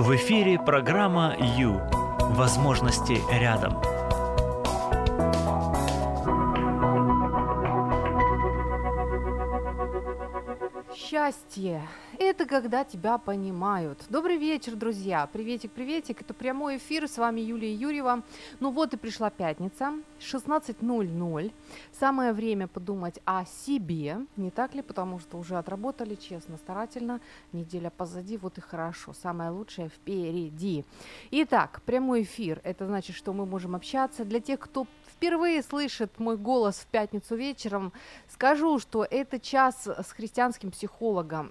В эфире программа «Ю». Возможности рядом. Счастье – это когда тебя понимают. Добрый вечер, друзья. Приветик. Это прямой эфир. С вами Юлия Юрьева. Ну вот и пришла пятница, 16:00. Самое время подумать о себе, не так ли? Потому что уже отработали, честно, старательно. Неделя позади, вот и хорошо. Самое лучшее впереди. Итак, прямой эфир. Это значит, что мы можем общаться. Для тех, кто впервые слышит мой голос в пятницу вечером, скажу, что это час с христианским психологом,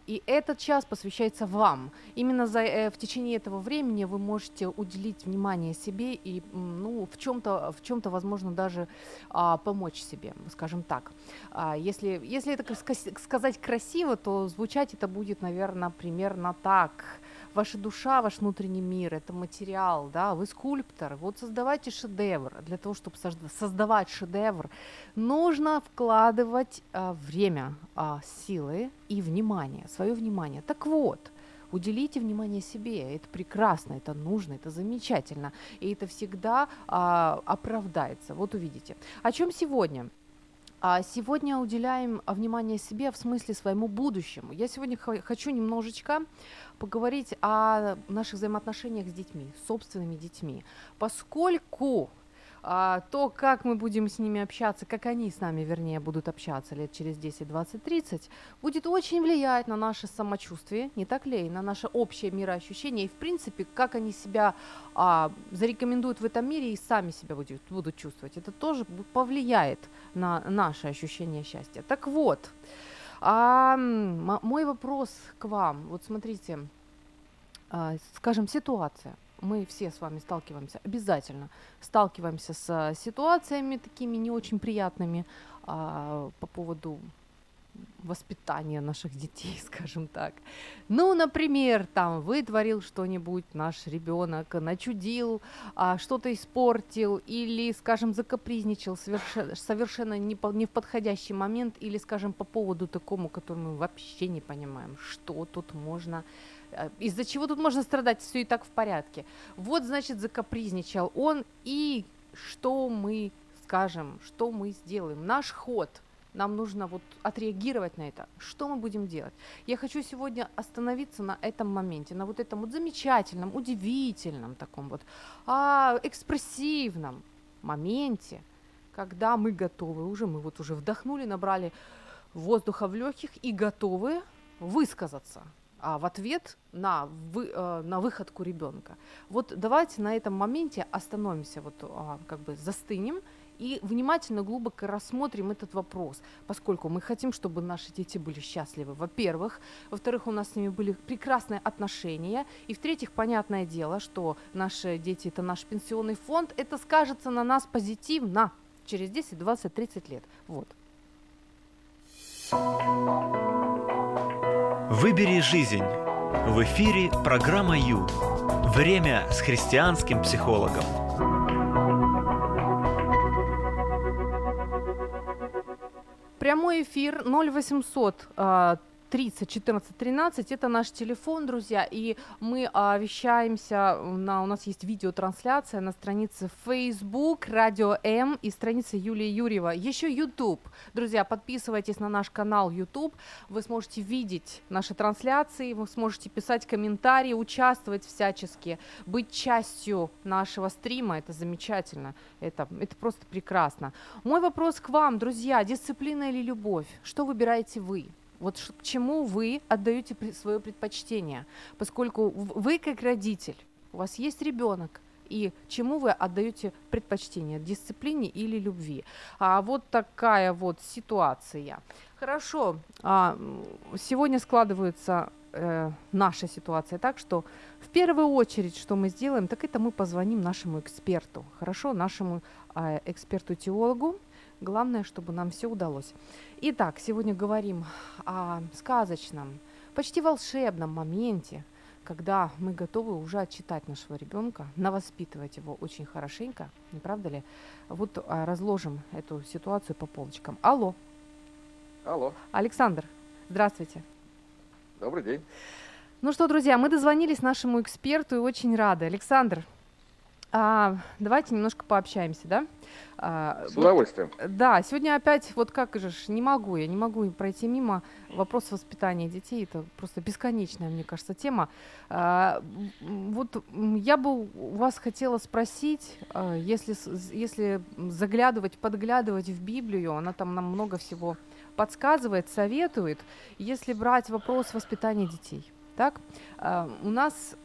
и этот час посвящается вам. Именно в течение этого времени вы можете уделить внимание себе и в чем-то возможно, даже помочь себе, скажем так. Если это сказать красиво, то звучать это будет, наверное, примерно так. Ваша душа, ваш внутренний мир – это материал, да, вы скульптор, вот создавайте шедевр. Для того, чтобы создавать шедевр, нужно вкладывать время, силы и внимание, свое внимание. Так вот, уделите внимание себе, это прекрасно, это нужно, это замечательно, и это всегда оправдается, вот увидите. О чем сегодня? Сегодня уделяем внимание себе в смысле своему будущему. Я сегодня хочу немножечко поговорить о наших взаимоотношениях с детьми, с собственными детьми, поскольку то, как мы будем с ними общаться, как они с нами, вернее, будут общаться лет через 10, 20, 30, будет очень влиять на наше самочувствие, не так ли, и на наше общее мироощущение, и, в принципе, как они себя зарекомендуют в этом мире и сами себя будут чувствовать. Это тоже повлияет на наше ощущение счастья. Так вот, мой вопрос к вам. Вот смотрите, скажем, ситуация. Мы все с вами сталкиваемся, обязательно сталкиваемся с ситуациями такими не очень приятными по поводу воспитания наших детей, скажем так. Ну, например, там вытворил что-нибудь наш ребенок, начудил, что-то испортил или, скажем, закапризничал совершенно не в подходящий момент или, скажем, по поводу такому, который мы вообще не понимаем, что тут можно... Из-за чего тут можно страдать, все и так в порядке. Вот, значит, закапризничал он, и что мы скажем, что мы сделаем? Наш ход, нам нужно вот отреагировать на это. Что мы будем делать? Я хочу сегодня остановиться на этом моменте, на вот этом вот замечательном, удивительном, таком вот экспрессивном моменте, когда мы готовы уже, мы вот уже вдохнули, набрали воздуха в легких и готовы высказаться в ответ на выходку ребенка. Вот давайте на этом моменте остановимся, вот как бы застынем и внимательно, глубоко рассмотрим этот вопрос, поскольку мы хотим, чтобы наши дети были счастливы, во-первых, во-вторых, у нас с ними были прекрасные отношения, и в-третьих, понятное дело, что наши дети – это наш пенсионный фонд, это скажется на нас позитивно через 10, 20, 30 лет. Вот. Выбери жизнь. В эфире программа «Ю». Время с христианским психологом. Прямой эфир 0800 30 14 13, это наш телефон, друзья, и мы вещаемся, у нас есть видеотрансляция на странице Facebook, Radio M и странице Юлии Юрьева, еще YouTube, друзья, подписывайтесь на наш канал YouTube, вы сможете видеть наши трансляции, вы сможете писать комментарии, участвовать всячески, быть частью нашего стрима, это замечательно, это просто прекрасно. Мой вопрос к вам, друзья, дисциплина или любовь, что выбираете вы? Вот к чему вы отдаете свое предпочтение, поскольку вы как родитель, у вас есть ребенок, и чему вы отдаете предпочтение, дисциплине или любви? Вот такая вот ситуация. Хорошо, сегодня складывается наша ситуация так, что в первую очередь, что мы сделаем, так это мы позвоним нашему эксперту, хорошо, нашему эксперту-теологу. Главное, чтобы нам все удалось. Итак, сегодня говорим о сказочном, почти волшебном моменте, когда мы готовы уже отчитать нашего ребенка, навоспитывать его очень хорошенько, не правда ли? Вот разложим эту ситуацию по полочкам. Алло. Алло. Александр, здравствуйте. Добрый день. Ну что, друзья, мы дозвонились нашему эксперту и очень рады. Александр, давайте немножко пообщаемся, да? С удовольствием. Да, сегодня опять, вот как же, не могу пройти мимо вопрос воспитания детей. Это просто бесконечная, мне кажется, тема. Вот я бы у вас хотела спросить, если подглядывать в Библию, она там нам много всего подсказывает, советует, если брать вопрос воспитания детей. Так, у нас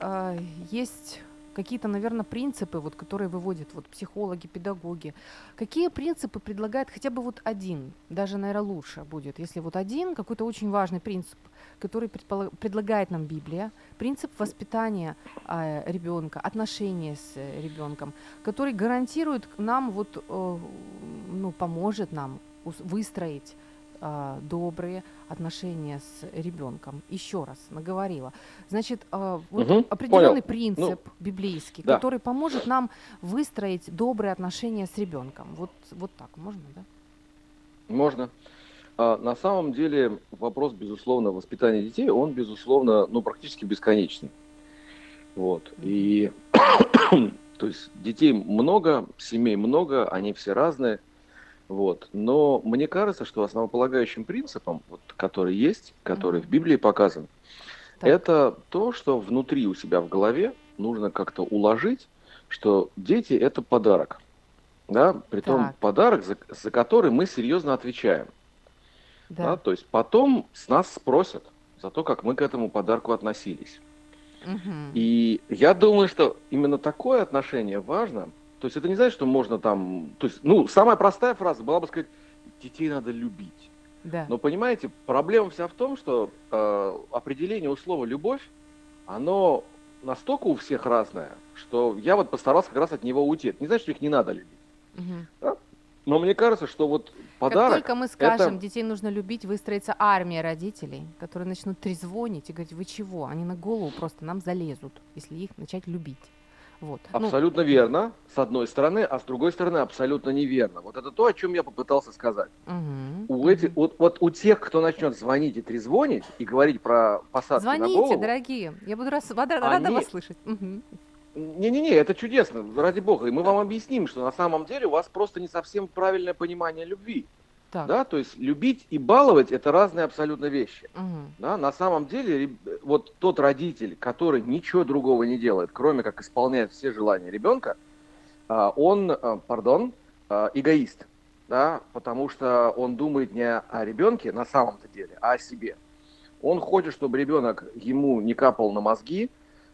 есть какие-то, наверное, принципы, вот, которые выводят вот, психологи, педагоги. Какие принципы предлагает хотя бы вот один, даже, наверное, лучше будет, если вот один какой-то очень важный принцип, который предлагает нам Библия, принцип воспитания ребенка, отношения с ребенком, который гарантирует нам, вот, поможет нам выстроить добрые отношения с ребенком. Еще раз наговорила. Значит, вот определенный принцип библейский, который поможет нам выстроить добрые отношения с ребенком. Вот так можно, да? Можно. На самом деле вопрос, безусловно, воспитания детей, он, безусловно, практически бесконечный. Вот. И то есть детей много, семей много, они все разные. Вот. Но мне кажется, что основополагающим принципом, который есть, который в Библии показан, это то, что внутри у себя в голове нужно как-то уложить, что дети – это подарок. Да? Притом подарок, за который мы серьезно отвечаем. Да. Да? То есть потом с нас спросят за то, как мы к этому подарку относились. Угу. И я думаю, что именно такое отношение важно. То есть это не значит, что можно там... То есть, самая простая фраза была бы сказать, детей надо любить. Да. Но, понимаете, проблема вся в том, что определение у слова «любовь», оно настолько у всех разное, что я постарался как раз от него уйти. Это не значит, что их не надо любить. Угу. Да? Но мне кажется, что подарок... Как только мы скажем, детей нужно любить, выстроится армия родителей, которые начнут трезвонить и говорить, вы чего? Они на голову просто нам залезут, если их начать любить. Вот. Абсолютно верно, с одной стороны, а с другой стороны абсолютно неверно. Вот это то, о чем я попытался сказать. Угу, у тех, кто начнет звонить и трезвонить, и говорить про посадки на голову... Звоните, дорогие, я буду рада вас слышать. Угу. Не-не-не, это чудесно, ради бога. И мы вам объясним, что на самом деле у вас просто не совсем правильное понимание любви. Да? То есть любить и баловать – это разные абсолютно вещи. Угу. Да? На самом деле тот родитель, который ничего другого не делает, кроме как исполняет все желания ребенка, он, эгоист. Да? Потому что он думает не о ребенке на самом-то деле, а о себе. Он хочет, чтобы ребенок ему не капал на мозги,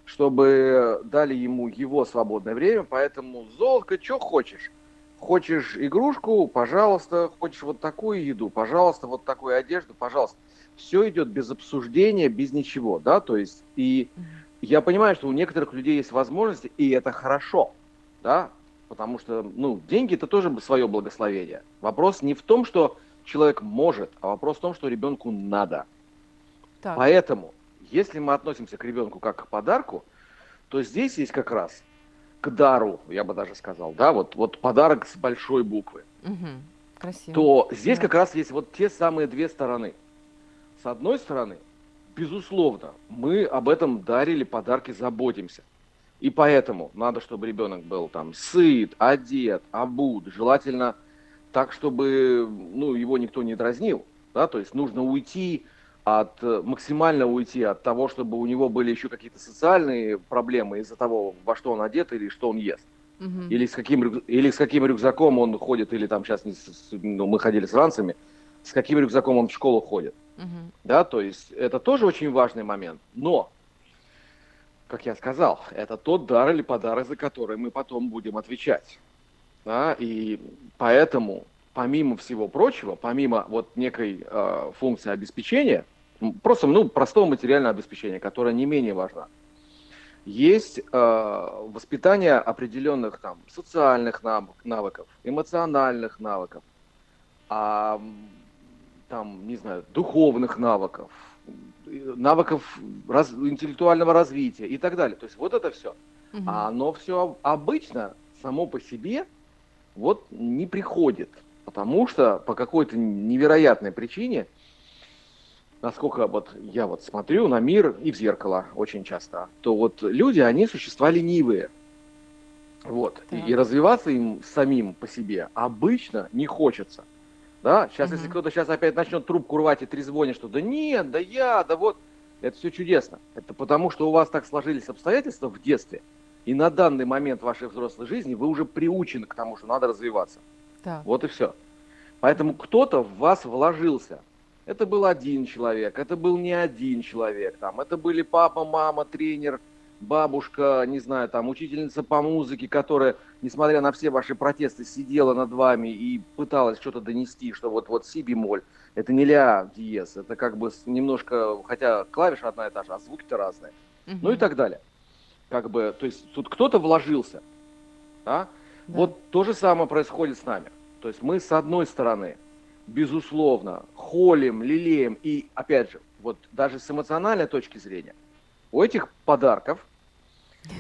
чтобы дали ему его свободное время, поэтому «Золотко, что хочешь». Хочешь игрушку, пожалуйста, хочешь вот такую еду, пожалуйста, вот такую одежду, пожалуйста. Все идет без обсуждения, без ничего, да, то есть, и я понимаю, что у некоторых людей есть возможности, и это хорошо, да, потому что, деньги – это тоже свое благословение. Вопрос не в том, что человек может, а вопрос в том, что ребенку надо. Так. Поэтому, если мы относимся к ребенку как к подарку, то здесь есть как раз... к дару, я бы даже сказал, да, вот подарок с большой буквы, красиво. То здесь как раз есть те самые две стороны. С одной стороны, безусловно, мы об этом дарили подарки, заботимся. И поэтому надо, чтобы ребенок был сыт, одет, обут, желательно так, чтобы его никто не дразнил, да, то есть нужно максимально уйти от того, чтобы у него были еще какие-то социальные проблемы из-за того, во что он одет или что он ест. Угу. Или с каким рюкзаком он ходит, или сейчас мы ходили с ранцами, с каким рюкзаком он в школу ходит. Угу. Да, то есть это тоже очень важный момент. Но, как я сказал, это тот дар или подарок, за который мы потом будем отвечать. Да, и поэтому... Помимо всего прочего, помимо некой функции обеспечения, просто простого материального обеспечения, которое не менее важно, есть воспитание определенных социальных навыков, эмоциональных навыков, духовных навыков, интеллектуального развития и так далее. То есть это все. Угу. А оно все обычно само по себе не приходит. Потому что по какой-то невероятной причине насколько вот я вот смотрю на мир и в зеркало очень часто, то вот люди, они существа ленивые. Вот. Да. И развиваться им самим по себе обычно не хочется. Да? Сейчас, если кто-то сейчас опять начнет трубку рвать и трезвонить, что да нет, да я, да вот. Это все чудесно. Это потому, что у вас так сложились обстоятельства в детстве, и на данный момент вашей взрослой жизни вы уже приучены к тому, что надо развиваться. Да. Вот и все. Поэтому кто-то в вас вложился. Это был один человек, это был не один человек. Там, это были папа, мама, тренер, бабушка, не знаю, там, учительница по музыке, которая, несмотря на все ваши протесты, сидела над вами и пыталась что-то донести, что вот си бемоль, это не ля диез, это как бы немножко, хотя клавиша одна и та же, а звуки-то разные. Ну и так далее. Как бы, то есть тут кто-то вложился. Да? Да. Вот то же самое происходит с нами. То есть мы, с одной стороны, безусловно, холим, лелеем, и, опять же, вот даже с эмоциональной точки зрения, у этих подарков,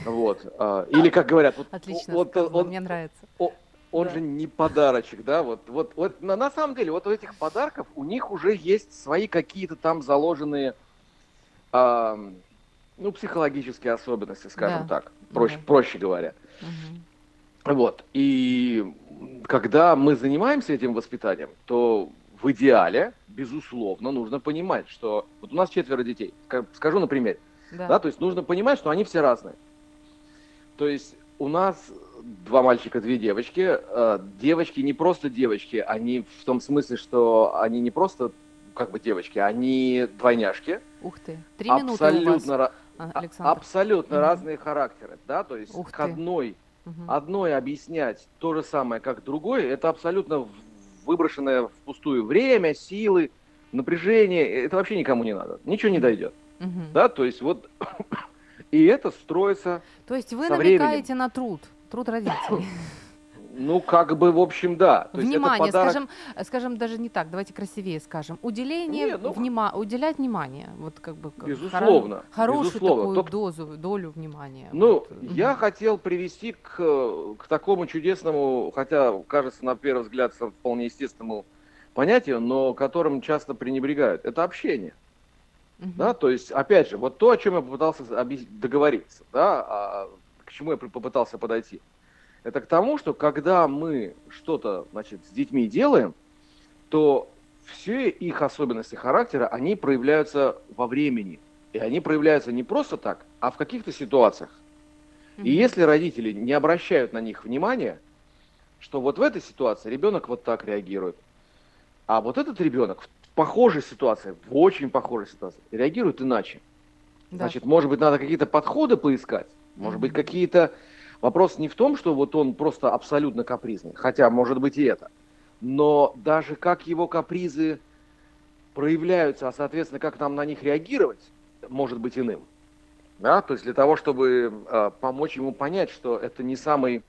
вот, или, как говорят, вот, отлично, он, мне нравится. Он да. же не подарочек, да, вот на самом деле, вот у этих подарков, у них уже есть свои какие-то там заложенные, ну, психологические особенности, скажем да. так, проще говоря. Угу. Вот, и когда мы занимаемся этим воспитанием, то в идеале, безусловно, нужно понимать, что вот у нас 4 детей, скажу на примере, да. Да, то есть нужно понимать, что они все разные. То есть у нас 2 мальчика, 2 девочки. Девочки не просто девочки, они в том смысле, что они не просто как бы девочки, они двойняшки. Ух ты, 3 минуты у вас, Александр. Абсолютно разные характеры, да, то есть к одной объяснять то же самое, как другой, это абсолютно выброшенное впустую время, силы, напряжение, это вообще никому не надо, ничего не дойдет. Да, то есть вот и это строится. То есть вы намекаете временем. На труд родителей. Ну, как бы, в общем, да. То внимание, есть это подарок... скажем, даже не так, давайте красивее скажем. Уделение, нет, ну, уделять внимание, вот как бы... Безусловно. Хорошую безусловно. Такую долю внимания. Ну, вот. Я хотел привести к такому чудесному, хотя, кажется, на первый взгляд, вполне естественному понятию, но которым часто пренебрегают. Это общение. Да, то есть, опять же, вот то, о чем я попытался договориться, да, к чему я попытался подойти, это к тому, что когда мы что-то, значит, с детьми делаем, то все их особенности характера, они проявляются во времени. И они проявляются не просто так, а в каких-то ситуациях. И если родители не обращают на них внимания, что вот в этой ситуации ребенок вот так реагирует, а вот этот ребенок в очень похожей ситуации, реагируют иначе. Да. Значит, может быть, надо какие-то подходы поискать, может быть, какие-то... Вопрос не в том, что вот он просто абсолютно капризный, хотя, может быть, и это, но даже как его капризы проявляются, а, соответственно, как нам на них реагировать, может быть иным. Да? То есть для того, чтобы помочь ему понять, что это не самый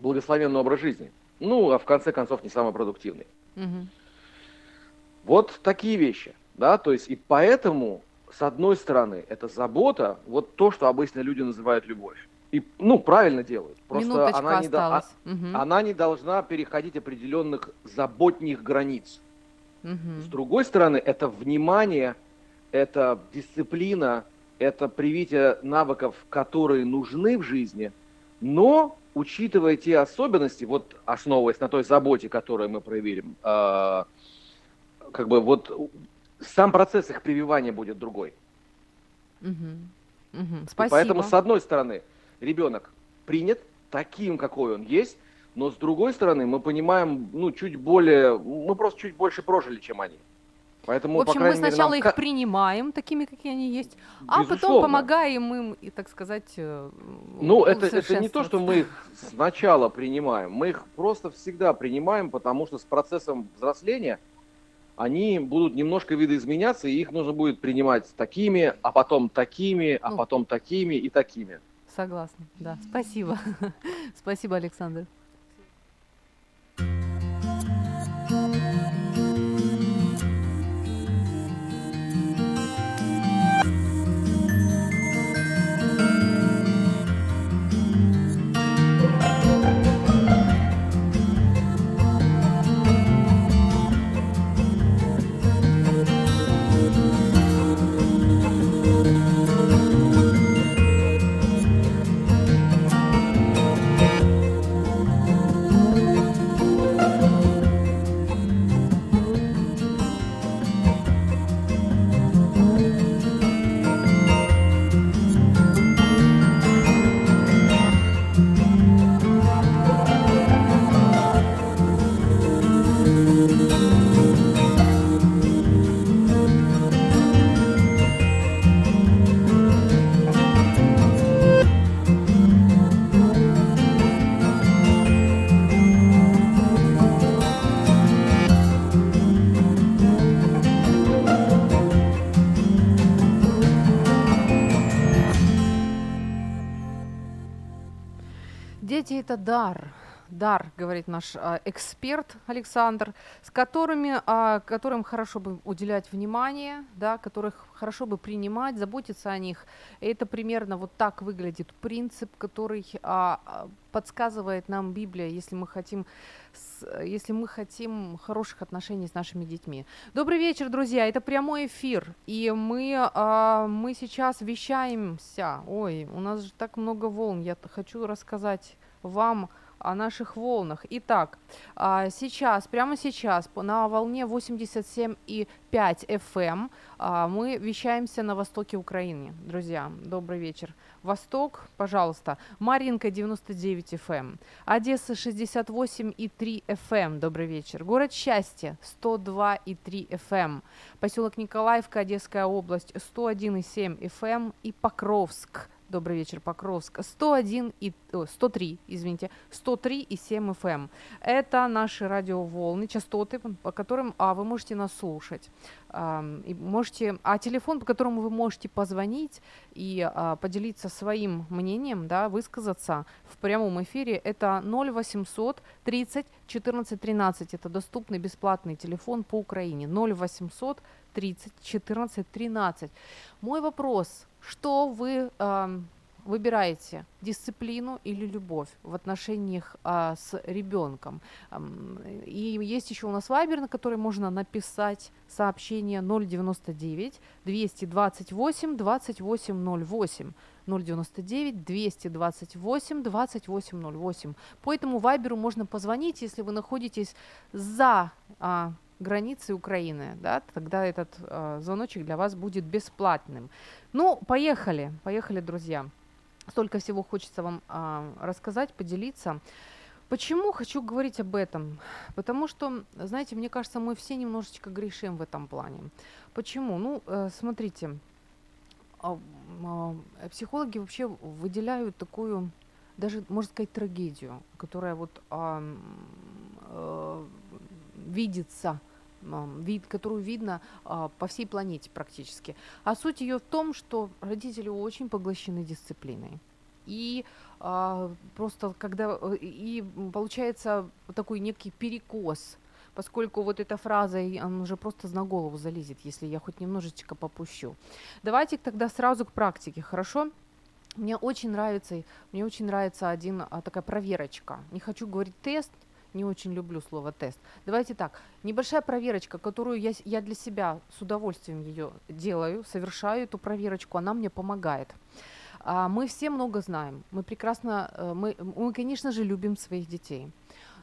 благословенный образ жизни, ну, а в конце концов, не самый продуктивный. Вот такие вещи, да, то есть и поэтому, с одной стороны, это забота, вот то, что обычно люди называют любовь, и, ну, правильно делают, просто она не должна переходить определенных заботных границ. С другой стороны, это внимание, это дисциплина, это привитие навыков, которые нужны в жизни, но, учитывая те особенности, вот основываясь на той заботе, которую мы проверим, как бы вот сам процесс их прививания будет другой. Спасибо. И поэтому, с одной стороны, ребенок принят таким, какой он есть, но с другой стороны, мы понимаем, мы просто чуть больше прожили, чем они. Поэтому, в общем, мы сначала их принимаем такими, какие они есть, а потом помогаем им, и, так сказать, ну, это не то, что мы их сначала принимаем, мы их просто всегда принимаем, потому что с процессом взросления они будут немножко видоизменяться, и их нужно будет принимать такими, а потом такими, а потом такими и такими. Согласна, да. Спасибо. Спасибо, Александр. Дети – это дар. Дар, говорит наш эксперт Александр, которым хорошо бы уделять внимание, да, которых хорошо бы принимать, заботиться о них. И это примерно вот так выглядит принцип, который подсказывает нам Библия, если мы хотим хороших отношений с нашими детьми. Добрый вечер, друзья, это прямой эфир, и мы сейчас вещаемся. Ой, у нас же так много волн, я хочу рассказать вам о наших волнах. Итак, прямо сейчас на волне 87,5 FM мы вещаемся на востоке Украины. Друзья, добрый вечер. Восток, пожалуйста. Маринка, 99 FM. Одесса, 68,3 FM. Добрый вечер. Город Счастье, 102,3 FM. Поселок Николаевка, Одесская область, 101,7 FM. И Покровск. Добрый вечер, Покровск. 103,7 FM. Это наши радиоволны, частоты, по которым вы можете нас слушать. Телефон, по которому вы можете позвонить и поделиться своим мнением, да, высказаться в прямом эфире, это 0800 30 14 13. Это доступный бесплатный телефон по Украине. 0800 30 14 13. Мой вопрос: что вы выбираете, дисциплину или любовь в отношениях с ребенком? И есть еще у нас вайбер, на который можно написать сообщение 099-228-2808. 099-228-2808. По этому вайберу можно позвонить, если вы находитесь за границы Украины, да, тогда этот звоночек для вас будет бесплатным. Ну, поехали, друзья. Столько всего хочется вам рассказать, поделиться. Почему хочу говорить об этом? Потому что, знаете, мне кажется, мы все немножечко грешим в этом плане. Почему? Ну, смотрите, психологи вообще выделяют такую, даже, можно сказать, трагедию, которая видится, которую видно по всей планете практически. А суть ее в том, что родители очень поглощены дисциплиной. И просто когда и получается такой некий перекос, поскольку вот эта фраза, она уже просто на голову залезет, если я хоть немножечко попущу. Давайте тогда сразу к практике, хорошо? Мне очень нравится такая проверочка. Не хочу говорить тест. Не очень люблю слово «тест». Давайте так, небольшая проверочка, которую я для себя с удовольствием ее делаю, совершаю эту проверочку, она мне помогает. Мы все много знаем, мы, конечно же, любим своих детей.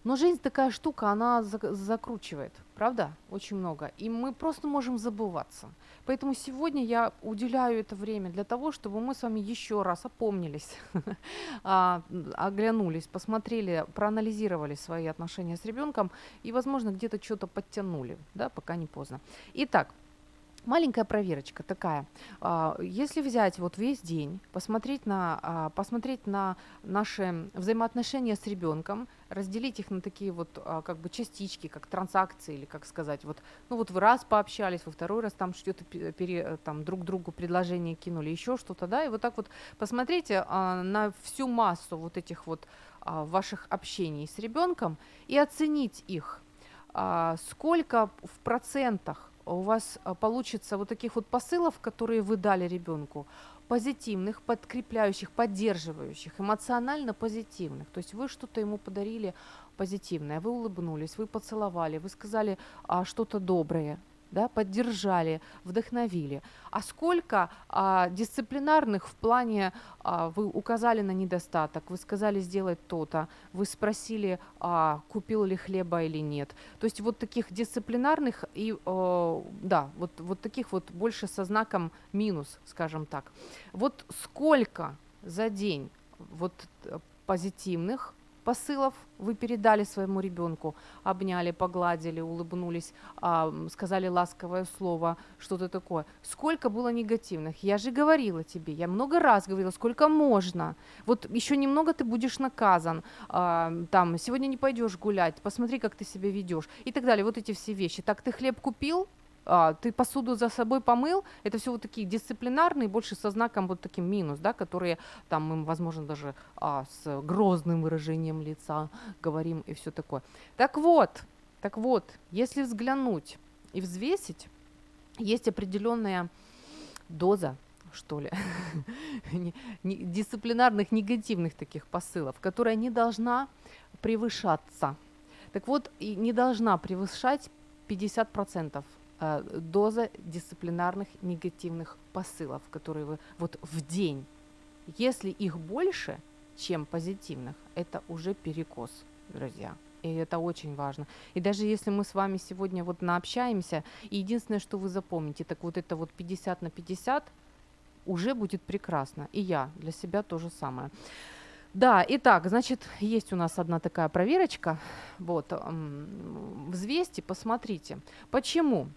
Но жизнь такая штука, она закручивает, правда, очень много, и мы просто можем забываться. Поэтому сегодня я уделяю это время для того, чтобы мы с вами еще раз опомнились, оглянулись, посмотрели, проанализировали свои отношения с ребенком и, возможно, где-то что-то подтянули, да, пока не поздно. Итак. Маленькая проверочка такая. Если взять вот весь день, посмотреть на наши взаимоотношения с ребенком, разделить их на такие вот как бы частички, как транзакции, или как сказать, вот вы раз пообщались, во второй раз там что-то друг другу предложение кинули, еще что-то, да, и вот так вот посмотрите на всю массу вот этих вот ваших общений с ребенком и оценить их, сколько в процентах у вас получится вот таких вот посылов, которые вы дали ребенку, позитивных, подкрепляющих, поддерживающих, эмоционально позитивных. То есть вы что-то ему подарили позитивное, вы улыбнулись, вы поцеловали, вы сказали что-то доброе, да, поддержали, вдохновили. А сколько дисциплинарных в плане вы указали на недостаток, вы сказали сделать то-то, вы спросили, купил ли хлеба или нет. То есть вот таких дисциплинарных и вот таких вот больше со знаком минус, скажем так. Вот сколько за день вот позитивных посылов вы передали своему ребенку, обняли, погладили, улыбнулись, сказали ласковое слово, что-то такое. Сколько было негативных? Я же говорила тебе, я много раз говорила, сколько можно. Вот еще немного ты будешь наказан, там, сегодня не пойдешь гулять, посмотри, как ты себя ведешь и так далее. Вот эти все вещи. Так, ты хлеб купил? ты посуду за собой помыл, это все вот такие дисциплинарные, больше со знаком вот таким минус, да, которые там им, возможно, даже с грозным выражением лица говорим и все такое. Так вот, если взглянуть и взвесить, есть определенная доза, что ли, дисциплинарных негативных таких посылов, которая не должна превышаться. Так вот, и не должна превышать 50% доза дисциплинарных негативных посылов, которые вы вот в день. Если их больше, чем позитивных, это уже перекос, друзья. И это очень важно. И даже если мы с вами сегодня вот наобщаемся, и единственное, что вы запомните, так вот это вот 50 на 50 уже будет прекрасно. И я для себя то же самое. Да, итак, значит, есть у нас одна такая проверочка. Вот, взвесьте, посмотрите. Почему?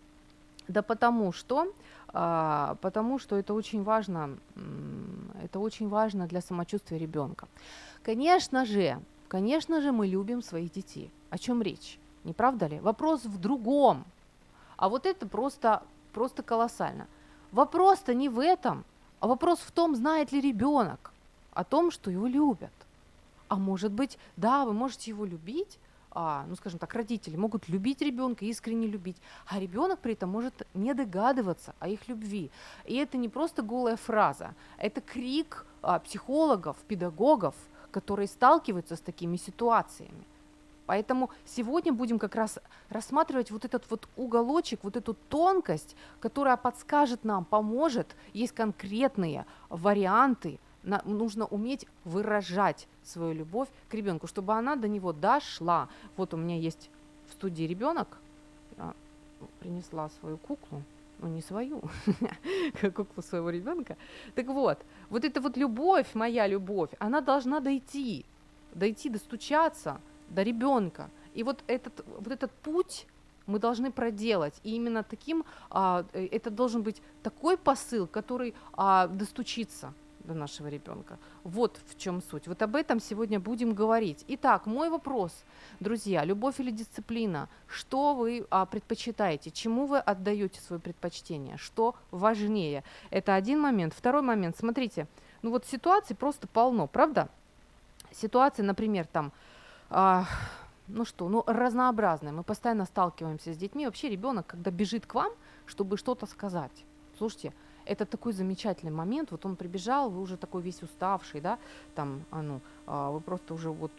Да потому что это очень важно для самочувствия ребенка. Конечно же, мы любим своих детей. О чем речь? Не правда ли? Вопрос в другом. А вот это просто колоссально. Вопрос-то не в этом, а вопрос в том, знает ли ребенок о том, что его любят. А может быть, да, вы можете его любить, ну, скажем так, родители могут любить ребенка, искренне любить, а ребенок при этом может не догадываться о их любви. И это не просто голая фраза, это крик психологов, педагогов, которые сталкиваются с такими ситуациями. Поэтому сегодня будем как раз рассматривать вот этот вот уголочек, вот эту тонкость, которая подскажет нам, поможет. Есть конкретные варианты. Нужно уметь выражать свою любовь к ребенку, чтобы она до него дошла. Вот у меня есть в студии ребенок, принесла свою куклу, ну не свою, куклу своего ребенка. Так вот, вот эта вот любовь, моя любовь, она должна дойти, достучаться до ребенка. И вот этот путь мы должны проделать. И именно таким, это должен быть такой посыл, который достучится до нашего ребенка. Вот в чем суть. Вот об этом сегодня будем говорить. Итак, мой вопрос, друзья, любовь или дисциплина? Что вы предпочитаете? Чему вы отдаете свое предпочтение? Что важнее? Это один момент. Второй момент. Смотрите, ну вот ситуаций просто полно, правда? Ситуации, например, там, разнообразные. Мы постоянно сталкиваемся с детьми. Вообще ребенок, когда бежит к вам, чтобы что-то сказать. Слушайте, это такой замечательный момент, вот он прибежал, вы уже такой весь уставший, да, там, вы просто уже вот,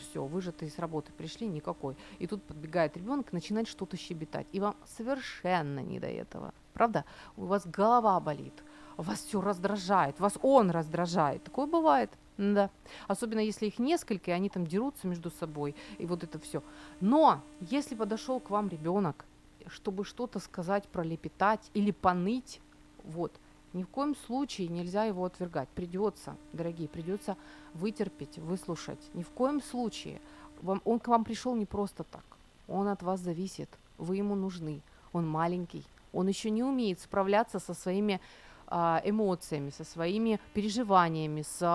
все, выжатые с работы пришли, никакой. И тут подбегает ребенок, начинает что-то щебетать, и вам совершенно не до этого, правда? У вас голова болит, вас все раздражает, вас он раздражает, такое бывает, да. Особенно если их несколько, и они там дерутся между собой, и вот это все. Но если подошел к вам ребенок, чтобы что-то сказать, пролепетать или поныть, вот, ни в коем случае нельзя его отвергать. Придется, дорогие, вытерпеть, выслушать. Ни в коем случае. Он к вам пришел не просто так. Он от вас зависит. Вы ему нужны. Он маленький. Он еще не умеет справляться со своими эмоциями, со своими переживаниями, с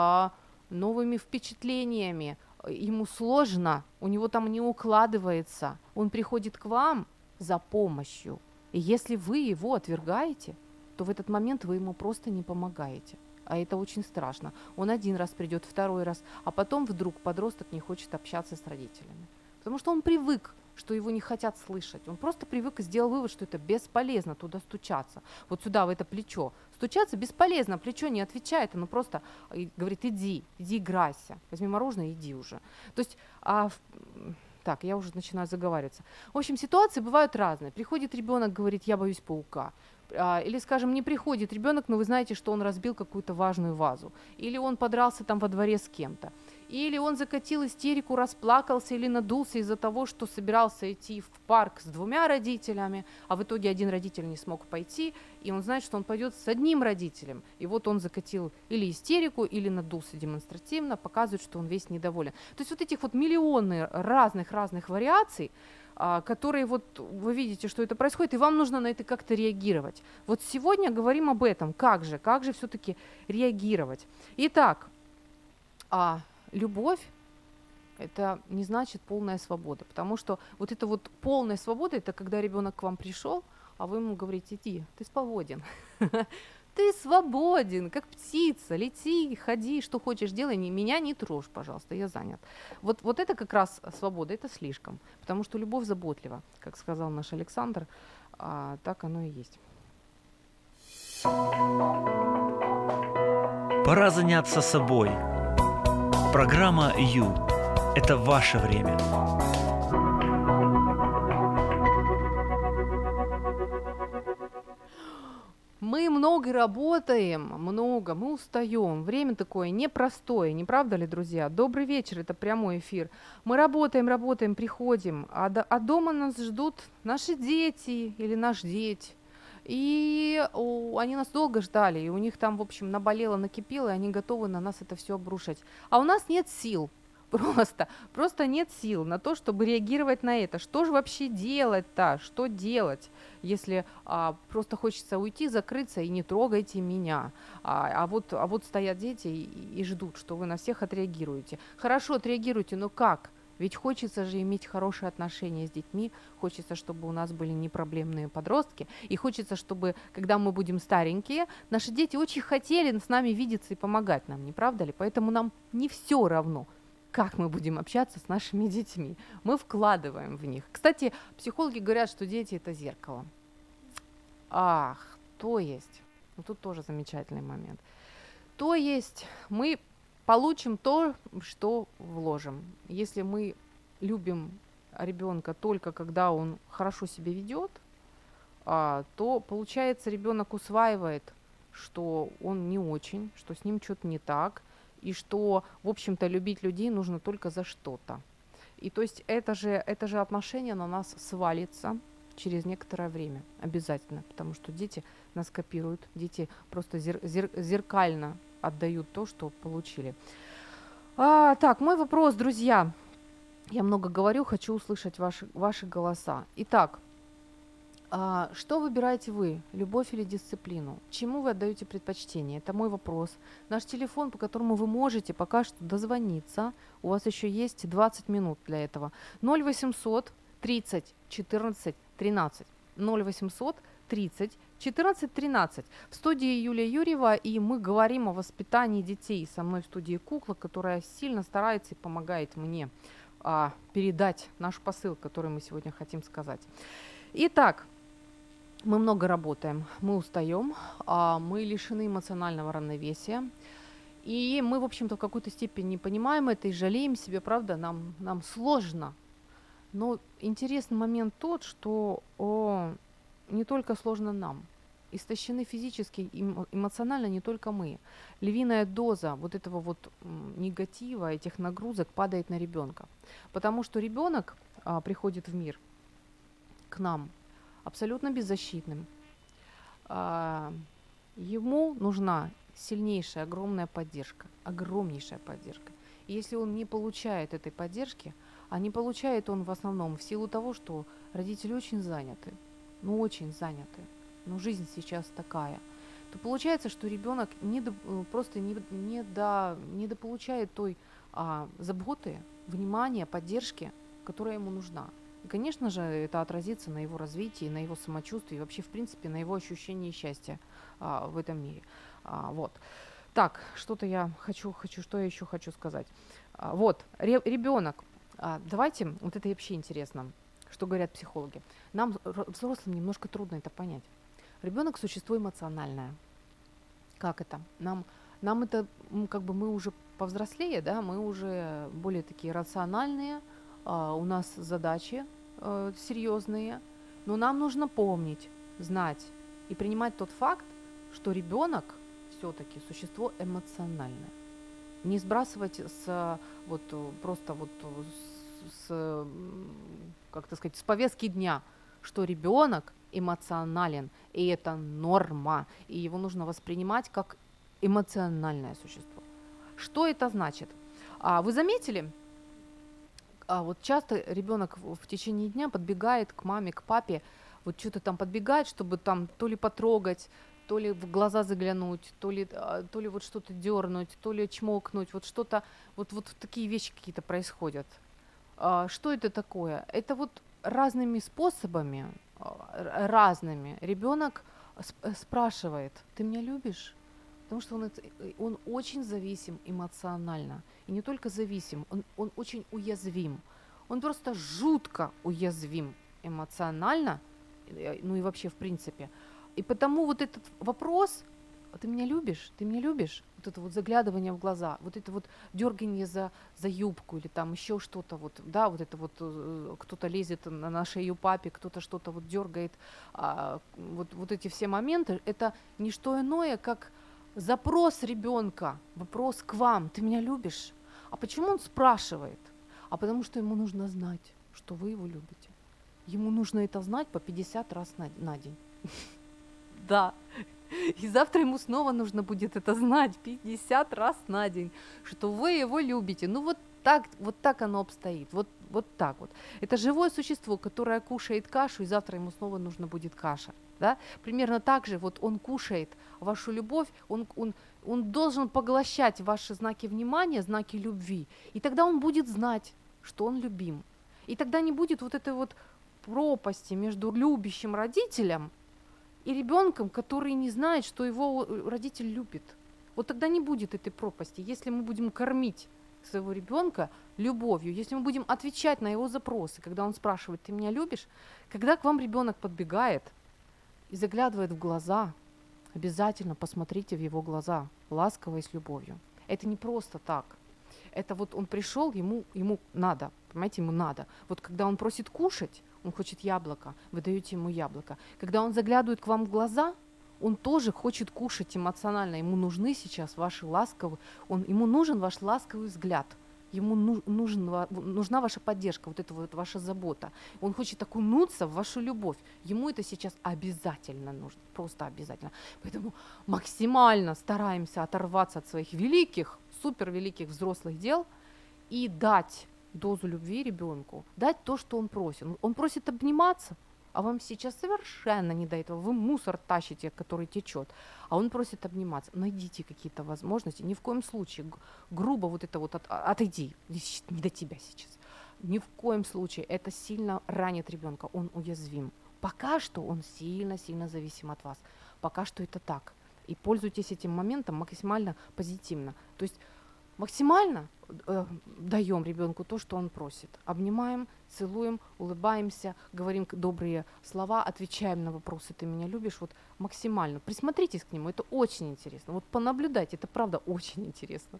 новыми впечатлениями. Ему сложно. У него там не укладывается. Он приходит к вам за помощью. И если вы его отвергаете, то в этот момент вы ему просто не помогаете. А это очень страшно. Он один раз придет, второй раз, а потом вдруг подросток не хочет общаться с родителями. Потому что он привык, что его не хотят слышать. Он просто привык и сделал вывод, что это бесполезно туда стучаться. Вот сюда, в это плечо. Стучаться бесполезно, плечо не отвечает, оно просто говорит: иди играйся, возьми мороженое, иди уже. То есть... Так, я уже начинаю заговариваться. В общем, ситуации бывают разные. Приходит ребенок, говорит: я боюсь паука. Или, скажем, не приходит ребенок, но вы знаете, что он разбил какую-то важную вазу. Или он подрался там во дворе с кем-то. Или он закатил истерику, расплакался или надулся из-за того, что собирался идти в парк с двумя родителями, а в итоге один родитель не смог пойти, и он знает, что он пойдет с одним родителем. И вот он закатил или истерику, или надулся демонстративно, показывает, что он весь недоволен. То есть вот этих вот миллионы разных вариаций, которые вот вы видите, что это происходит, и вам нужно на это как-то реагировать. Вот сегодня говорим об этом, как же все-таки реагировать. Итак, любовь – это не значит полная свобода, потому что вот эта вот полная свобода – это когда ребенок к вам пришел, а вы ему говорите: иди, ты свободен. Ты свободен, как птица, лети, ходи, что хочешь, делай, меня не трожь, пожалуйста, я занят. Вот это как раз свобода, это слишком, потому что любовь заботлива, как сказал наш Александр, а так оно и есть. Пора заняться собой. Программа «Ю» – это ваше время. Мы много работаем, мы устаем. Время такое непростое, не правда ли, друзья? Добрый вечер, это прямой эфир. Мы работаем, приходим, а дома нас ждут наши дети или наш деть. И они нас долго ждали, и у них там, в общем, наболело, накипело, и они готовы на нас это все обрушить. А у нас нет сил, просто нет сил на то, чтобы реагировать на это. Что же вообще делать-то? Что делать, если просто хочется уйти, закрыться и не трогайте меня? А вот стоят дети и ждут, что вы на всех отреагируете. Хорошо, отреагируйте, но как? Ведь хочется же иметь хорошие отношения с детьми, хочется, чтобы у нас были непроблемные подростки, и хочется, чтобы, когда мы будем старенькие, наши дети очень хотели с нами видеться и помогать нам, не правда ли? Поэтому нам не все равно, как мы будем общаться с нашими детьми. Мы вкладываем в них. Кстати, психологи говорят, что дети – это зеркало. То есть, тут тоже замечательный момент. То есть мы получим то, что вложим. Если мы любим ребенка только когда он хорошо себя ведет, то получается, ребенок усваивает, что он не очень, что с ним что-то не так, и что, в общем-то, любить людей нужно только за что-то. И то есть это же отношение на нас свалится через некоторое время обязательно, потому что дети нас копируют, дети просто зеркально отдают то, что получили. Так, мой вопрос, друзья. Я много говорю, хочу услышать ваши голоса. Итак, что выбираете вы, любовь или дисциплину? Чему вы отдаете предпочтение? Это мой вопрос. Наш телефон, по которому вы можете пока что дозвониться. У вас еще есть 20 минут для этого. 0800 30 14 13. 0800 30 14:13. В студии Юлия Юрьева, и мы говорим о воспитании детей. Со мной в студии кукла, которая сильно старается и помогает мне передать наш посыл, который мы сегодня хотим сказать. Итак, мы много работаем, мы устаем, мы лишены эмоционального равновесия, и мы, в общем-то, в какой-то степени понимаем это и жалеем себя, правда, нам сложно. Но интересный момент тот, что не только сложно нам, истощены физически и эмоционально не только мы. Львиная доза вот этого вот негатива, этих нагрузок падает на ребенка, потому что ребенок приходит в мир к нам абсолютно беззащитным. Ему нужна сильнейшая, огромная поддержка, огромнейшая поддержка. И если он не получает этой поддержки, а не получает он в основном в силу того, что родители очень заняты, очень заняты, жизнь сейчас такая, то получается, что ребенок недополучает той заботы, внимания, поддержки, которая ему нужна. И, конечно же, это отразится на его развитии, на его самочувствии, и вообще, в принципе, на его ощущении счастья в этом мире. Так, что-то я хочу, что я еще хочу сказать. Ребенок, давайте, вот это вообще интересно, что говорят психологи. Нам, взрослым, немножко трудно это понять. Ребенок – существо эмоциональное. Как это? Нам это, как бы, мы уже повзрослее, да, мы уже более такие рациональные, у нас задачи серьезные, но нам нужно помнить, знать и принимать тот факт, что ребенок все-таки существо эмоциональное. Не сбрасывать с повестки дня, что ребенок эмоционален, и это норма, и его нужно воспринимать как эмоциональное существо. Что это значит? Вы заметили, часто ребенок в течение дня подбегает к маме, к папе, что-то там подбегает, чтобы там то ли потрогать, то ли в глаза заглянуть, то ли что-то дернуть, то ли чмокнуть, что-то, такие вещи какие-то происходят. Что это такое? Это разными способами разными. Ребенок спрашивает: ты меня любишь? Потому что он очень зависим эмоционально. И не только зависим, он очень уязвим. Он просто жутко уязвим эмоционально, ну и вообще в принципе. И потому вот этот вопрос: ты меня любишь? Ты меня любишь? Вот это вот заглядывание в глаза, вот это вот дёргание за юбку или там ещё что-то, вот, да, вот это вот кто-то лезет на шею папе, кто-то что-то вот дёргает, вот эти все моменты, это не что иное, как запрос ребёнка, вопрос к вам: ты меня любишь? А почему он спрашивает? А потому что ему нужно знать, что вы его любите. Ему нужно это знать по 50 раз на день. Да. И завтра ему снова нужно будет это знать 50 раз на день, что вы его любите. Ну вот так оно обстоит, вот так вот. Это живое существо, которое кушает кашу, и завтра ему снова нужно будет каша. Да? Примерно так же вот он кушает вашу любовь, он должен поглощать ваши знаки внимания, знаки любви, и тогда он будет знать, что он любим. И тогда не будет вот этой вот пропасти между любящим родителем и ребенком, который не знает, что его родитель любит. Вот тогда не будет этой пропасти, если мы будем кормить своего ребенка любовью, если мы будем отвечать на его запросы, когда он спрашивает: ты меня любишь? Когда к вам ребенок подбегает и заглядывает в глаза, обязательно посмотрите в его глаза, ласково и с любовью. Это не просто так. Это вот он пришел, ему надо, понимаете, ему надо. Вот когда он просит кушать, он хочет яблоко, вы даете ему яблоко. Когда он заглядывает к вам в глаза, он тоже хочет кушать эмоционально. Ему нужны сейчас ваши ласковые, ему нужен ваш ласковый взгляд, ему нужна ваша поддержка, вот эта вот ваша забота. Он хочет окунуться в вашу любовь. Ему это сейчас обязательно нужно, просто обязательно. Поэтому максимально стараемся оторваться от своих великих, супервеликих взрослых дел и дать дозу любви ребенку, дать то, что он просит. Он просит обниматься, а вам сейчас совершенно не до этого. Вы мусор тащите, который течет, а он просит обниматься. Найдите какие-то возможности. Ни в коем случае грубо вот это вот отойди, не до тебя сейчас. Ни в коем случае. Это сильно ранит ребенка. Он уязвим. Пока что он сильно-сильно зависим от вас. Пока что это так. И пользуйтесь этим моментом максимально позитивно. То есть максимально даем ребенку то, что он просит. Обнимаем, целуем, улыбаемся, говорим добрые слова, отвечаем на вопросы: ты меня любишь? Вот максимально. Присмотритесь к нему, это очень интересно. Вот понаблюдайте, это правда очень интересно.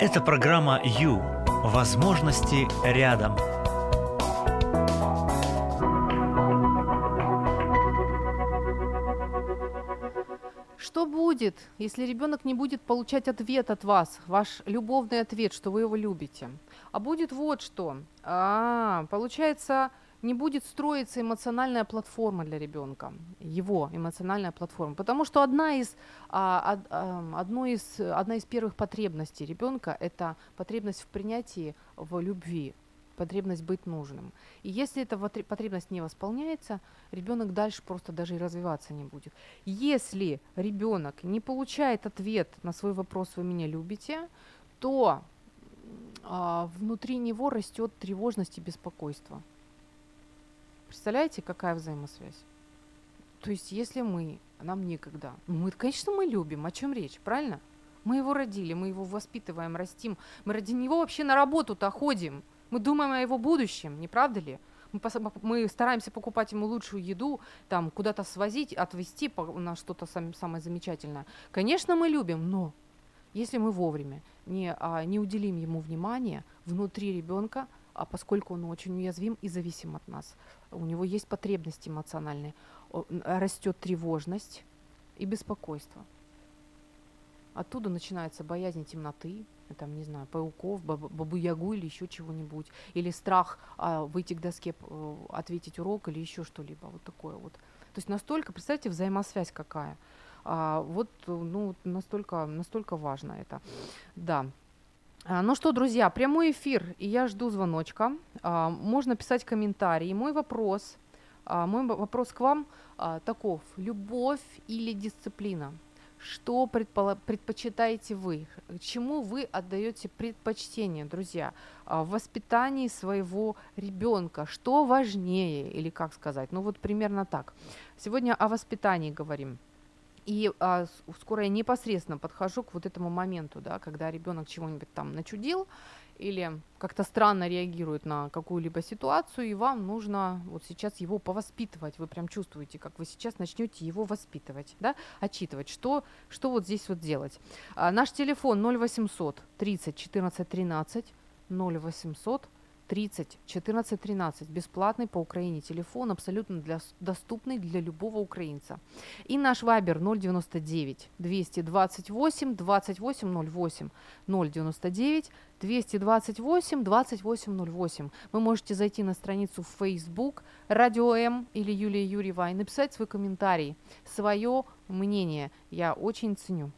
Это программа «Ю». Возможности рядом. Что будет, если ребенок не будет получать ответ от вас, ваш любовный ответ, что вы его любите? А будет вот что. Получается, не будет строиться эмоциональная платформа для ребенка, его эмоциональная платформа. Потому что одна из первых потребностей ребенка – это потребность в принятии, в любви, потребность быть нужным. И если эта потребность не восполняется, ребенок дальше просто даже и развиваться не будет. Если ребенок не получает ответ на свой вопрос «Вы меня любите?», то внутри него растет тревожность и беспокойство. Представляете, какая взаимосвязь? То есть если нам некогда, конечно, мы любим, о чем речь, правильно? Мы его родили, мы его воспитываем, растим, мы ради него вообще на работу-то ходим. Мы думаем о его будущем, не правда ли? Мы стараемся покупать ему лучшую еду, там, куда-то свозить, отвезти на что-то самое замечательное. Конечно, мы любим, но если мы вовремя не уделим ему внимания, внутри ребенка, поскольку он очень уязвим и зависим от нас, у него есть потребности эмоциональные, растет тревожность и беспокойство. Оттуда начинается боязнь темноты, там, не знаю, пауков, бабу-ягу или еще чего-нибудь, или страх выйти к доске, ответить урок или еще что-либо, вот такое вот. То есть настолько, представьте, взаимосвязь какая. Настолько важно это, да. Ну что, друзья, прямой эфир, и я жду звоночка. Можно писать комментарии. Мой вопрос к вам таков: любовь или дисциплина? что предпочитаете вы, чему вы отдаете предпочтение, друзья, в воспитании своего ребенка, что важнее, или как сказать, ну вот примерно так. Сегодня о воспитании говорим. И скоро я непосредственно подхожу к вот этому моменту, да, когда ребенок чего-нибудь там начудил или как-то странно реагирует на какую-либо ситуацию, и вам нужно вот сейчас его повоспитывать. Вы прям чувствуете, как вы сейчас начнете его воспитывать, да, отчитывать, что вот здесь вот делать. Наш телефон 0800 30 14 13, 0800 30 14 13, бесплатный по Украине телефон, абсолютно доступный для любого украинца. И наш Вайбер 099 228 2808, 099 228 2808. Вы можете зайти на страницу в Facebook Radio M или Юлия Юрьева и написать свой комментарий, свое мнение. Я очень ценю.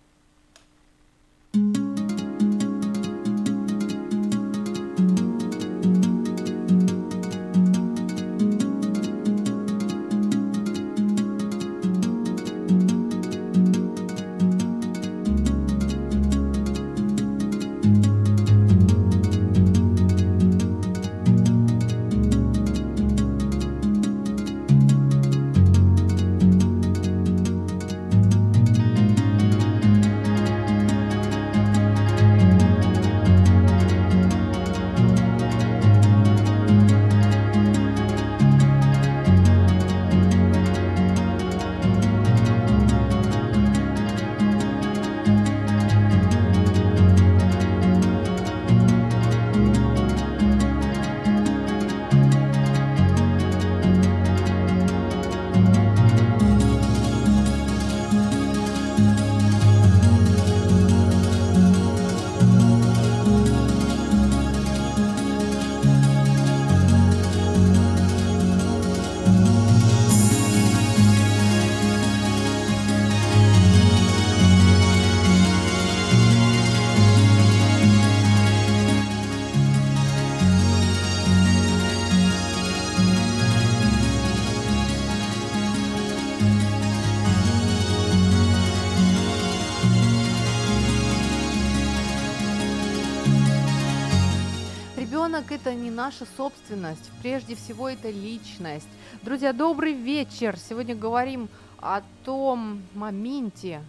Это не наша собственность, прежде всего это личность. Друзья, добрый вечер. Сегодня говорим о том моменте,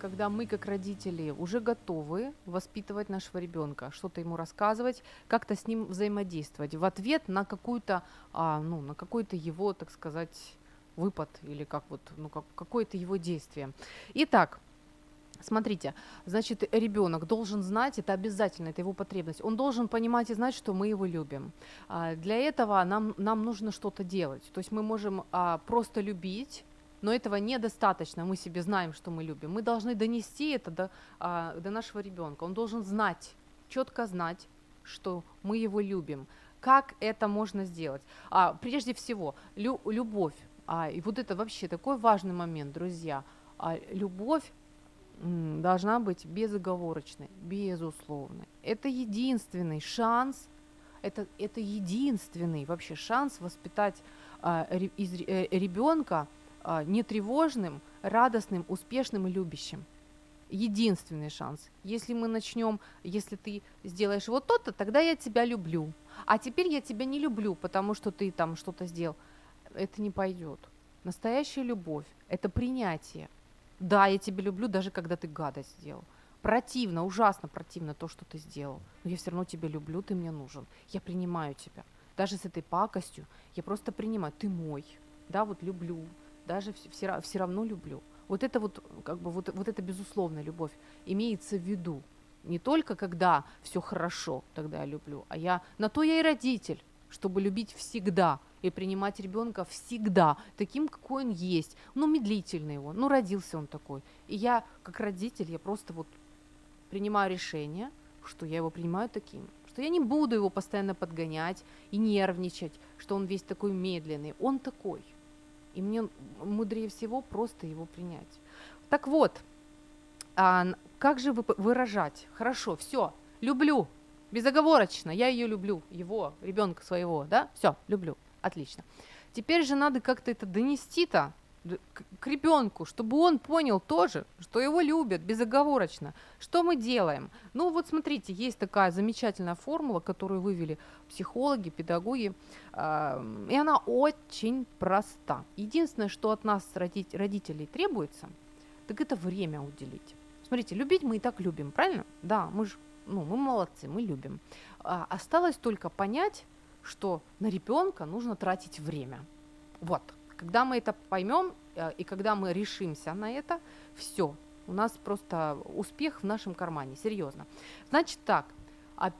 когда мы, как родители, уже готовы воспитывать нашего ребенка, что-то ему рассказывать, как-то с ним взаимодействовать в ответ на какую-то, на какой-то его, так сказать, выпад или как вот, какое-то его действие. Итак. Смотрите, значит, ребенок должен знать, это обязательно, это его потребность, он должен понимать и знать, что мы его любим. Для этого нам нужно что-то делать, то есть мы можем просто любить, но этого недостаточно, мы себе знаем, что мы любим. Мы должны донести это до нашего ребенка, он должен знать, четко знать, что мы его любим. Как это можно сделать? Прежде всего, любовь, и вот это вообще такой важный момент, друзья, любовь должна быть безоговорочной, безусловной. Это единственный шанс, это единственный вообще шанс воспитать ребенка нетревожным, радостным, успешным и любящим. Единственный шанс. Если мы начнем, если ты сделаешь вот то-то, тогда я тебя люблю. А теперь я тебя не люблю, потому что ты там что-то сделал. Это не пойдет. Настоящая любовь – это принятие. Да, я тебя люблю, даже когда ты гадость сделал. Противно, ужасно противно то, что ты сделал. Но я все равно тебя люблю, ты мне нужен. Я принимаю тебя. Даже с этой пакостью я просто принимаю. Ты мой. Да, вот люблю. Даже все равно люблю. Вот это вот, как бы, вот это безусловная любовь имеется в виду. Не только когда все хорошо, тогда я люблю. На то я и родитель, чтобы любить всегда. И принимать ребенка всегда таким, какой он есть. Медлительный он, родился он такой. И я, как родитель, я просто вот принимаю решение, что я его принимаю таким, что я не буду его постоянно подгонять и нервничать, что он весь такой медленный. Он такой. И мне мудрее всего просто его принять. Так вот, как же выражать? Хорошо, все, люблю, безоговорочно, я ее люблю, его, ребенка своего, да, все, люблю. Отлично. Теперь же надо как-то это донести-то к ребенку, чтобы он понял тоже, что его любят безоговорочно. Что мы делаем? Ну вот смотрите, есть такая замечательная формула, которую вывели психологи, педагоги, и она очень проста. Единственное, что от нас, родителей, требуется, так это время уделить. Смотрите, любить мы и так любим, правильно? Да, мы молодцы, мы любим. Осталось только понять, что на ребенка нужно тратить время. Вот. Когда мы это поймем и когда мы решимся на это, все, у нас просто успех в нашем кармане, серьезно. Значит так,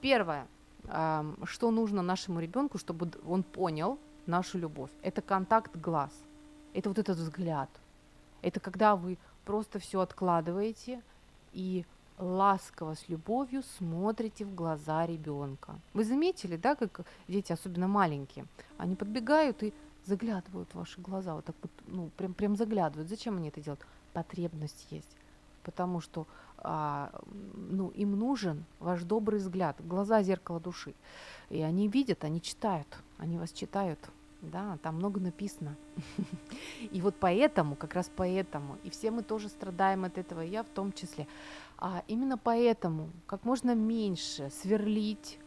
первое, что нужно нашему ребенку, чтобы он понял нашу любовь, это контакт глаз, это вот этот взгляд, это когда вы просто все откладываете и ласково, с любовью смотрите в глаза ребенка. Вы заметили, да, как дети, особенно маленькие, они подбегают и заглядывают в ваши глаза, вот так вот, прям заглядывают. Зачем они это делают? Потребность есть, потому что им нужен ваш добрый взгляд, глаза — зеркало души, и они видят, они читают, они вас читают, да, там много написано, и вот поэтому, как раз поэтому, и все мы тоже страдаем от этого, и я в том числе, именно поэтому как можно меньше сверлить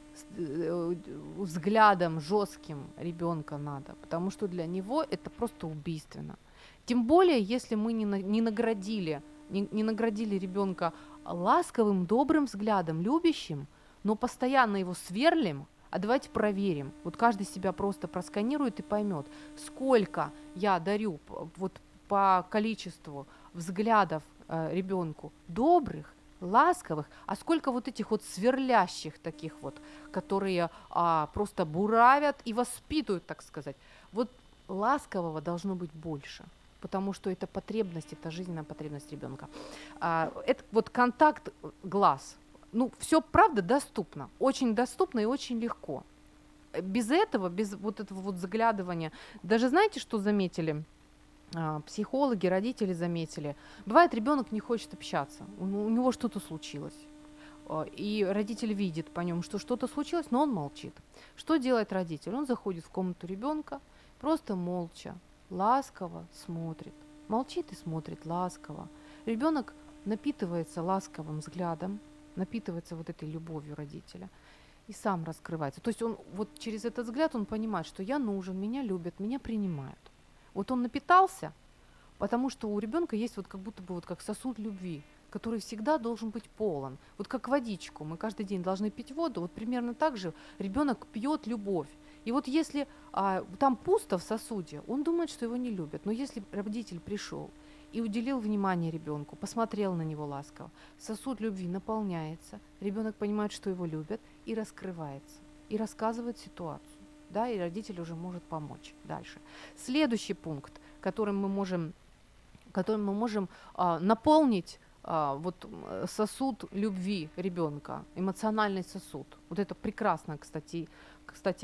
взглядом жестким ребенка надо, потому что для него это просто убийственно. Тем более, если мы не наградили ребенка ласковым, добрым взглядом, любящим, но постоянно его сверлим. А давайте проверим. Вот каждый себя просто просканирует и поймет, сколько я дарю вот по количеству взглядов ребенку добрых, ласковых, а сколько вот этих вот сверлящих таких вот, которые просто буравят и воспитывают, так сказать. Вот ласкового должно быть больше, потому что это потребность, это жизненная потребность ребенка. Это вот контакт глаз. Все, правда, доступно, очень доступно и очень легко. Без этого, без вот этого вот заглядывания, даже знаете, что заметили? Психологи, родители заметили. Бывает, ребенок не хочет общаться, у него что-то случилось, и родитель видит по нему, что что-то случилось, но он молчит. Что делает родитель? Он заходит в комнату ребенка, просто молча, ласково смотрит. Молчит и смотрит ласково. Ребенок напитывается ласковым взглядом, напитывается вот этой любовью родителя и сам раскрывается. То есть он вот через этот взгляд он понимает, что я нужен, меня любят, меня принимают. Вот он напитался, потому что у ребенка есть вот как будто бы вот как сосуд любви, который всегда должен быть полон. Вот как водичку, мы каждый день должны пить воду, вот примерно так же ребенок пьет любовь. И вот если там пусто в сосуде, он думает, что его не любят. Но если родитель пришел и уделил внимание ребенку, посмотрел на него ласково, сосуд любви наполняется, ребенок понимает, что его любят, и раскрывается, и рассказывает ситуацию. Да, и родитель уже может помочь дальше. Следующий пункт, которым мы можем наполнить вот сосуд любви ребенка, эмоциональный сосуд. Вот это прекрасная, кстати,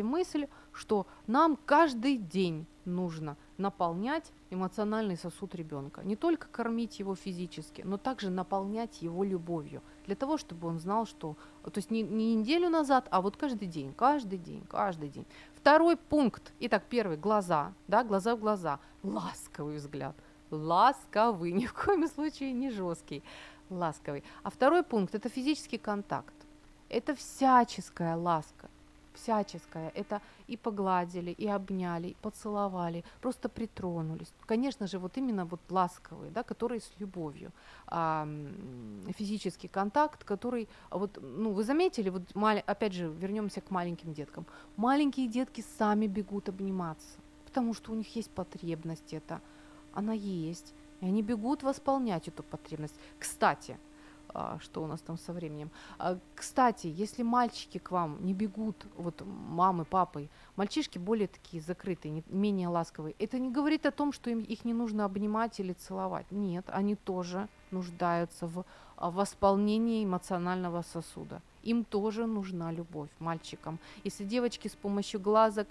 мысль, что нам каждый день нужно наполнять эмоциональный сосуд ребенка. Не только кормить его физически, но также наполнять его любовью. Для того, чтобы он знал, что... То есть не неделю назад, а вот каждый день, каждый день, каждый день. Второй пункт. Итак, первый — глаза. Да, глаза в глаза. Ласковый взгляд. Ласковый. Ни в коем случае не жесткий. Ласковый. А второй пункт — это физический контакт. Это всяческая ласка. Всяческое. Это и погладили, и обняли, и поцеловали, просто притронулись. Конечно же, вот именно вот ласковые, да, которые с любовью. Физический контакт, который, вот, вы заметили, вот, опять же, вернемся к маленьким деткам. Маленькие детки сами бегут обниматься, потому что у них есть потребность эта. Она есть, и они бегут восполнять эту потребность. Кстати, что у нас там со временем. Кстати, если мальчики к вам не бегут, вот мамы, папы, мальчишки более такие закрытые, менее ласковые, это не говорит о том, что их не нужно обнимать или целовать. Нет, они тоже нуждаются в восполнении эмоционального сосуда. Им тоже нужна любовь, мальчикам. Если девочки с помощью глазок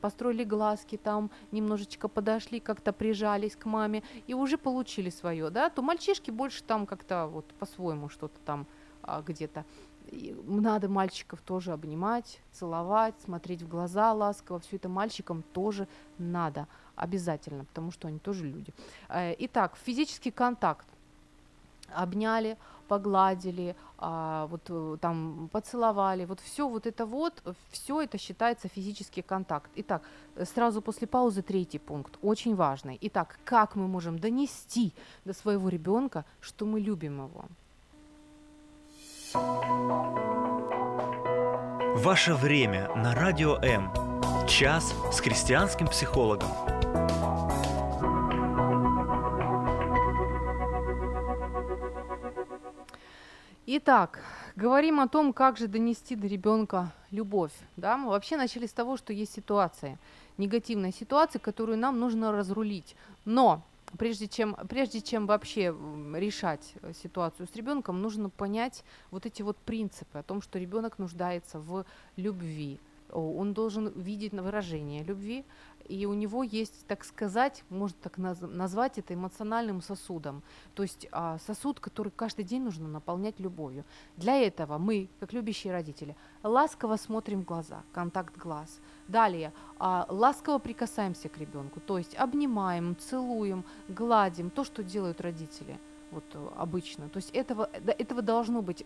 построили глазки, там немножечко подошли, как-то прижались к маме и уже получили свое, да, то мальчишки больше там как-то вот по-своему что-то там где-то. И надо мальчиков тоже обнимать, целовать, смотреть в глаза ласково. Все это мальчикам тоже надо. обязательно, потому что они тоже люди. Итак, физический контакт. Обняли, погладили, вот там поцеловали, вот все это считается физический контакт. Итак, сразу после паузы третий пункт, очень важный. Итак, как мы можем донести до своего ребенка, что мы любим его? Ваше время на Радио М. Час с христианским психологом. Итак, говорим о том, как же донести до ребенка любовь. Да? Мы вообще начали с того, что есть ситуация, негативная ситуация, которую нам нужно разрулить. Но прежде чем вообще решать ситуацию с ребенком, нужно понять вот эти вот принципы о том, что ребенок нуждается в любви. Он должен видеть выражение любви, и у него есть, так сказать, можно так назвать это эмоциональным сосудом, то есть сосуд, который каждый день нужно наполнять любовью. Для этого мы, как любящие родители, ласково смотрим в глаза, контакт глаз. Далее, ласково прикасаемся к ребенку, то есть обнимаем, целуем, гладим, то, что делают родители. Вот обычно. То есть этого должно быть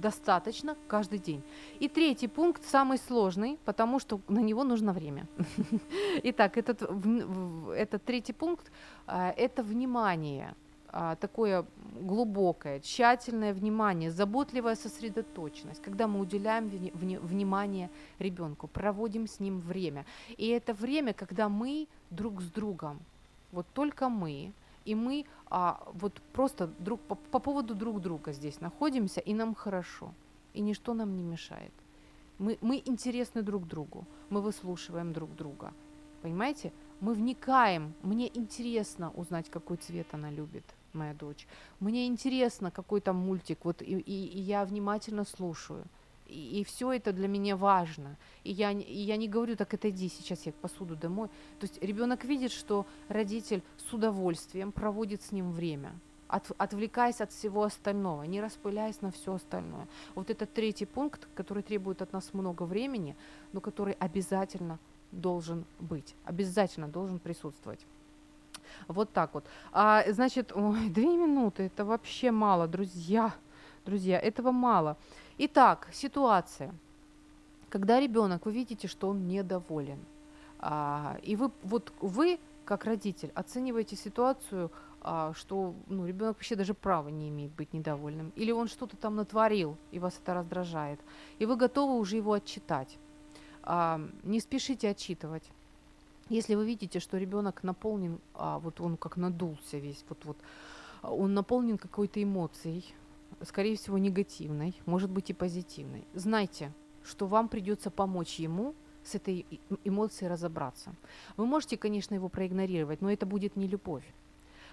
достаточно каждый день. И третий пункт самый сложный, потому что на него нужно время. Итак, этот третий пункт – это внимание, такое глубокое, тщательное внимание, заботливая сосредоточенность, когда мы уделяем внимание ребенку, проводим с ним время. И это время, когда мы друг с другом, вот только мы, и мы вот просто по поводу друг друга здесь находимся, и нам хорошо, и ничто нам не мешает. Мы интересны друг другу, мы выслушиваем друг друга, понимаете? Мы вникаем, мне интересно узнать, какой цвет она любит, моя дочь. Мне интересно, какой там мультик, вот и я внимательно слушаю. И все это для меня важно. И я не говорю, так это иди, сейчас я посуду домой. То есть ребенок видит, что родитель с удовольствием проводит с ним время, отвлекаясь от всего остального, не распыляясь на все остальное. Вот этот третий пункт, который требует от нас много времени, но который обязательно должен быть, обязательно должен присутствовать. Вот так вот. Значит, 2 минуты, это вообще мало, друзья. Друзья, этого мало. Итак, ситуация, когда ребенок, вы видите, что он недоволен, и вы, как родитель, оцениваете ситуацию, что ребенок вообще даже права не имеет быть недовольным, или он что-то там натворил, и вас это раздражает, и вы готовы уже его отчитать. Не спешите отчитывать. Если вы видите, что ребенок наполнен, вот он как надулся весь, вот он наполнен какой-то эмоцией, скорее всего, негативной, может быть, и позитивной. Знайте, что вам придется помочь ему с этой эмоцией разобраться. Вы можете, конечно, его проигнорировать, но это будет не любовь.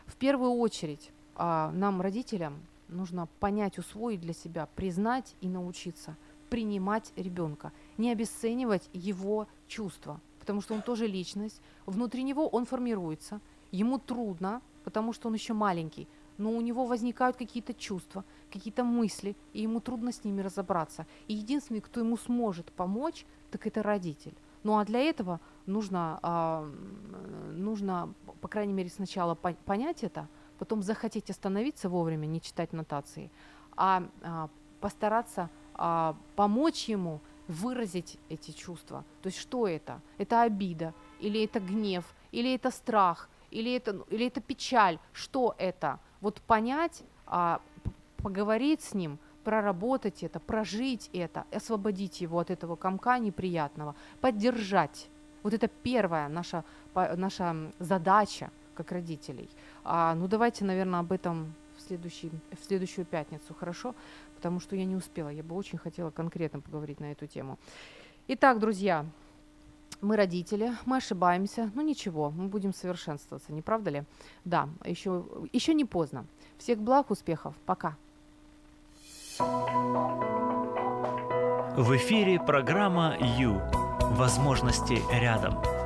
В первую очередь, нам, родителям, нужно понять, усвоить для себя, признать и научиться принимать ребенка, не обесценивать его чувства, потому что он тоже личность, внутри него он формируется, ему трудно, потому что он еще маленький, но у него возникают какие-то чувства, какие-то мысли, и ему трудно с ними разобраться. И единственный, кто ему сможет помочь, так это родитель. Ну а для этого нужно, по крайней мере, сначала понять это, потом захотеть остановиться вовремя, не читать нотации, а постараться помочь ему выразить эти чувства. То есть что это? Это обида, или это гнев, или это страх, или это печаль, что это? Вот понять, поговорить с ним, проработать это, прожить это, освободить его от этого комка неприятного, поддержать. Вот это первая наша задача как родителей. Давайте, наверное, об этом в следующую пятницу, хорошо? Потому что я не успела, я бы очень хотела конкретно поговорить на эту тему. Итак, друзья, мы родители, мы ошибаемся, ничего, мы будем совершенствоваться, не правда ли? Да, еще не поздно. Всех благ, успехов, пока. В эфире программа «Ю». Возможности рядом.